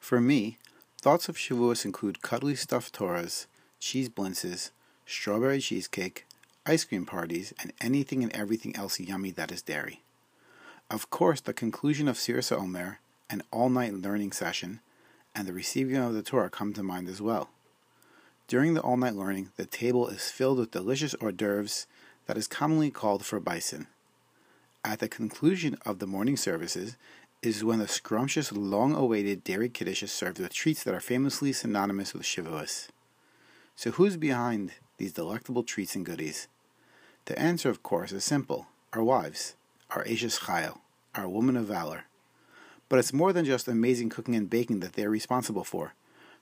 For me, thoughts of Shavuos include cuddly stuffed Torahs, cheese blintzes, strawberry cheesecake, ice cream parties, and anything and everything else yummy that is dairy. Of course, the conclusion of Sirsa Omer, an all-night learning session, and the receiving of the Torah come to mind as well. During the all-night learning, the table is filled with delicious hors d'oeuvres that is commonly called for bison. At the conclusion of the morning services is when the scrumptious, long-awaited dairy kiddush is served with treats that are famously synonymous with Shavuos. So who's behind these delectable treats and goodies? The answer, of course, is simple. Our wives, our Eishes Chayil, our women of valor. But it's more than just amazing cooking and baking that they are responsible for.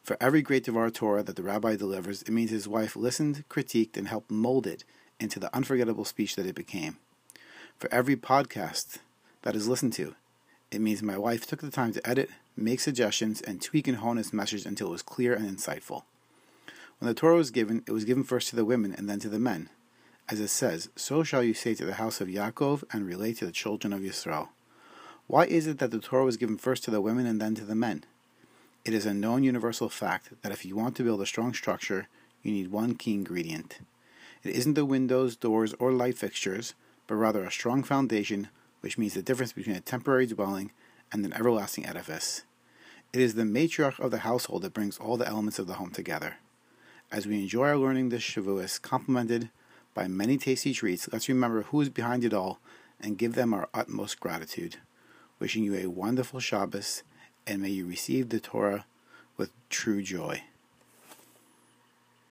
For every great dvar Torah that the rabbi delivers, it means his wife listened, critiqued, and helped mold it into the unforgettable speech that it became. For every podcast that is listened to, it means my wife took the time to edit, make suggestions, and tweak and hone its message until it was clear and insightful. When the Torah was given, it was given first to the women and then to the men. As it says, so shall you say to the house of Yaakov and relay to the children of Yisrael. Why is it that the Torah was given first to the women and then to the men? It is a known universal fact that if you want to build a strong structure, you need one key ingredient. It isn't the windows, doors, or light fixtures, but rather a strong foundation, which means the difference between a temporary dwelling and an everlasting edifice. It is the matriarch of the household that brings all the elements of the home together. As we enjoy our learning this Shavuos, complemented by many tasty treats, let's remember who is behind it all and give them our utmost gratitude. Wishing you a wonderful Shabbos, and may you receive the Torah with true joy.